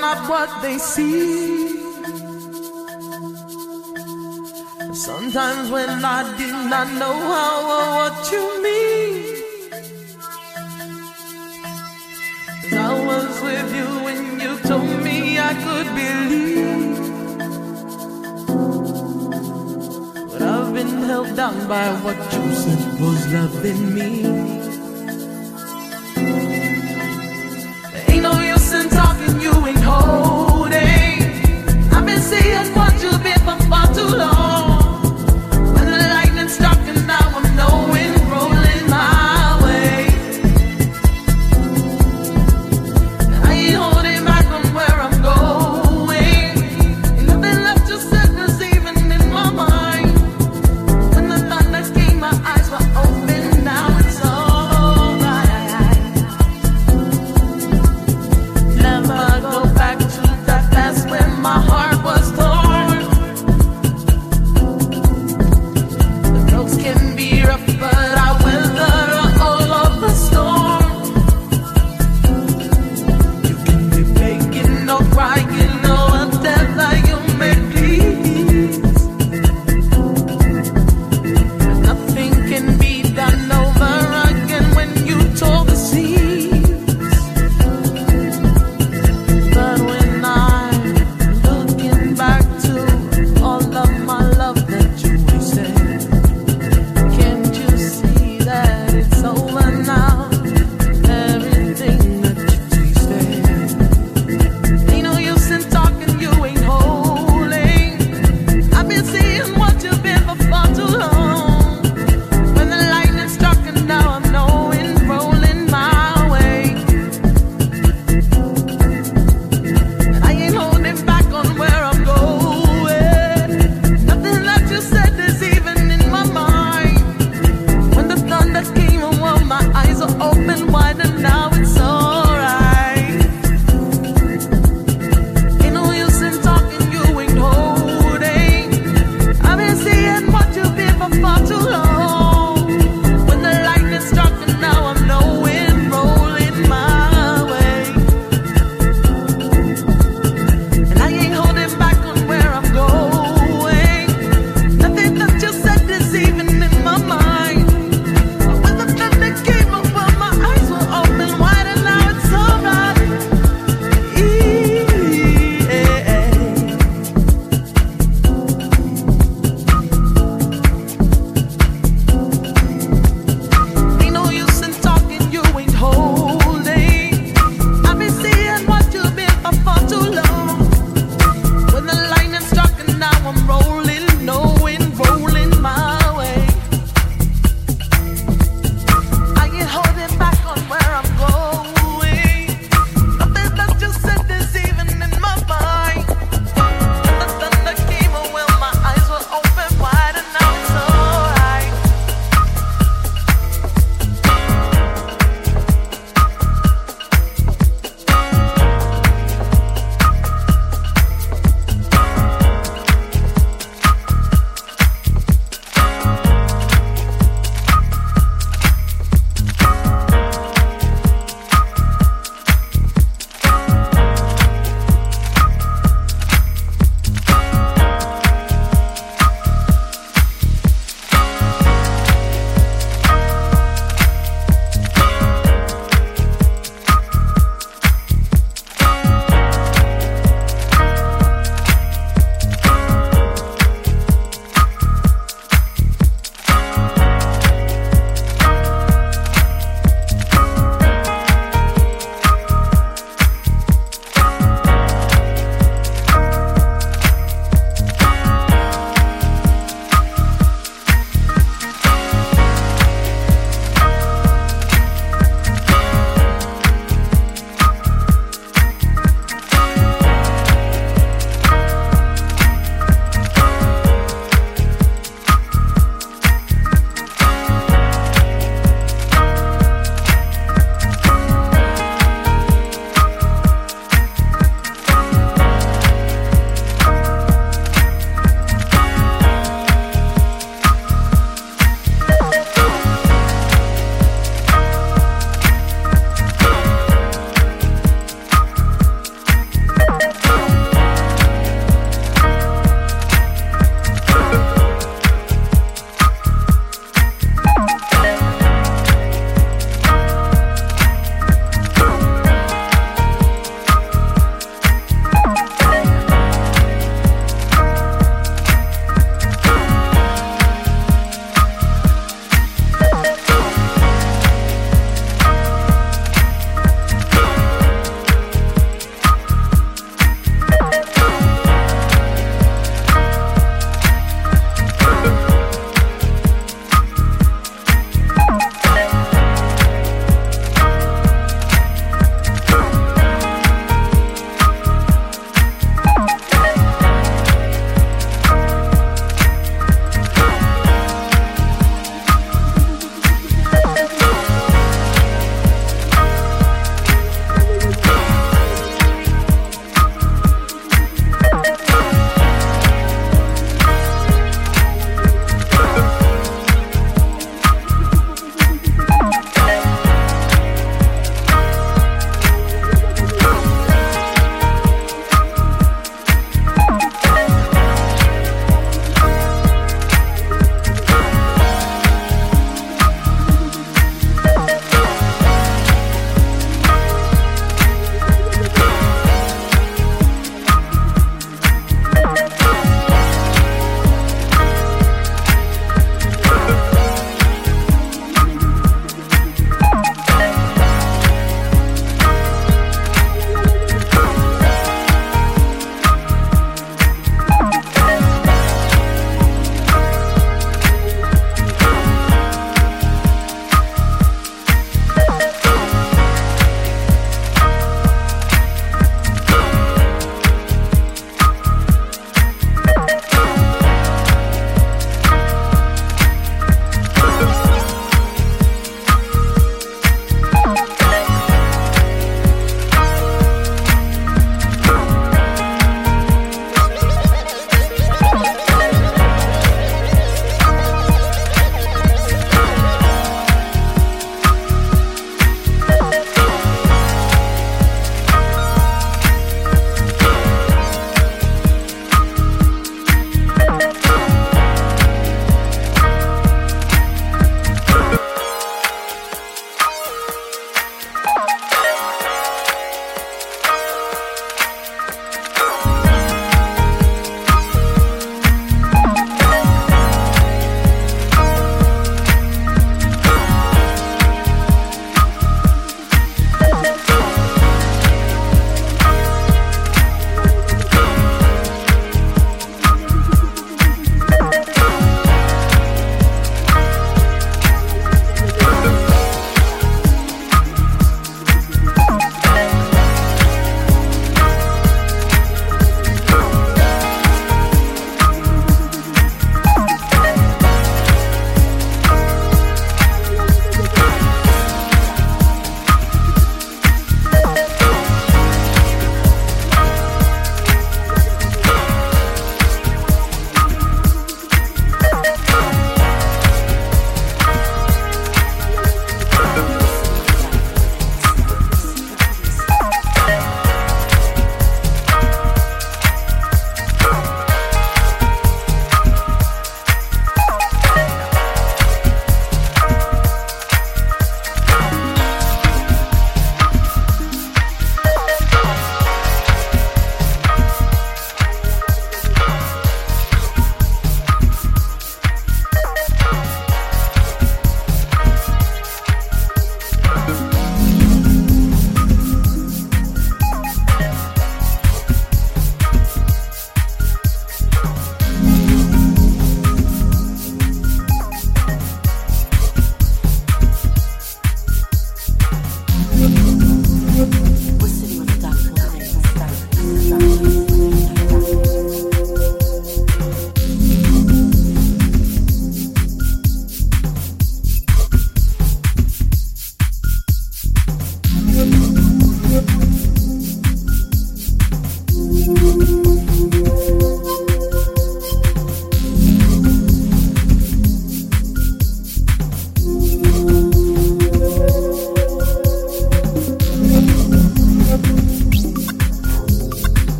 not what they see. Sometimes when I did not know how or what you mean, 'cause I was with you when you told me I could believe. But I've been held down by what you said was love in me. There ain't no use in talking, you ain't holding. I've been seeing what you've been for far too long. My eyes were open, now it's all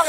I'm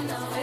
I know.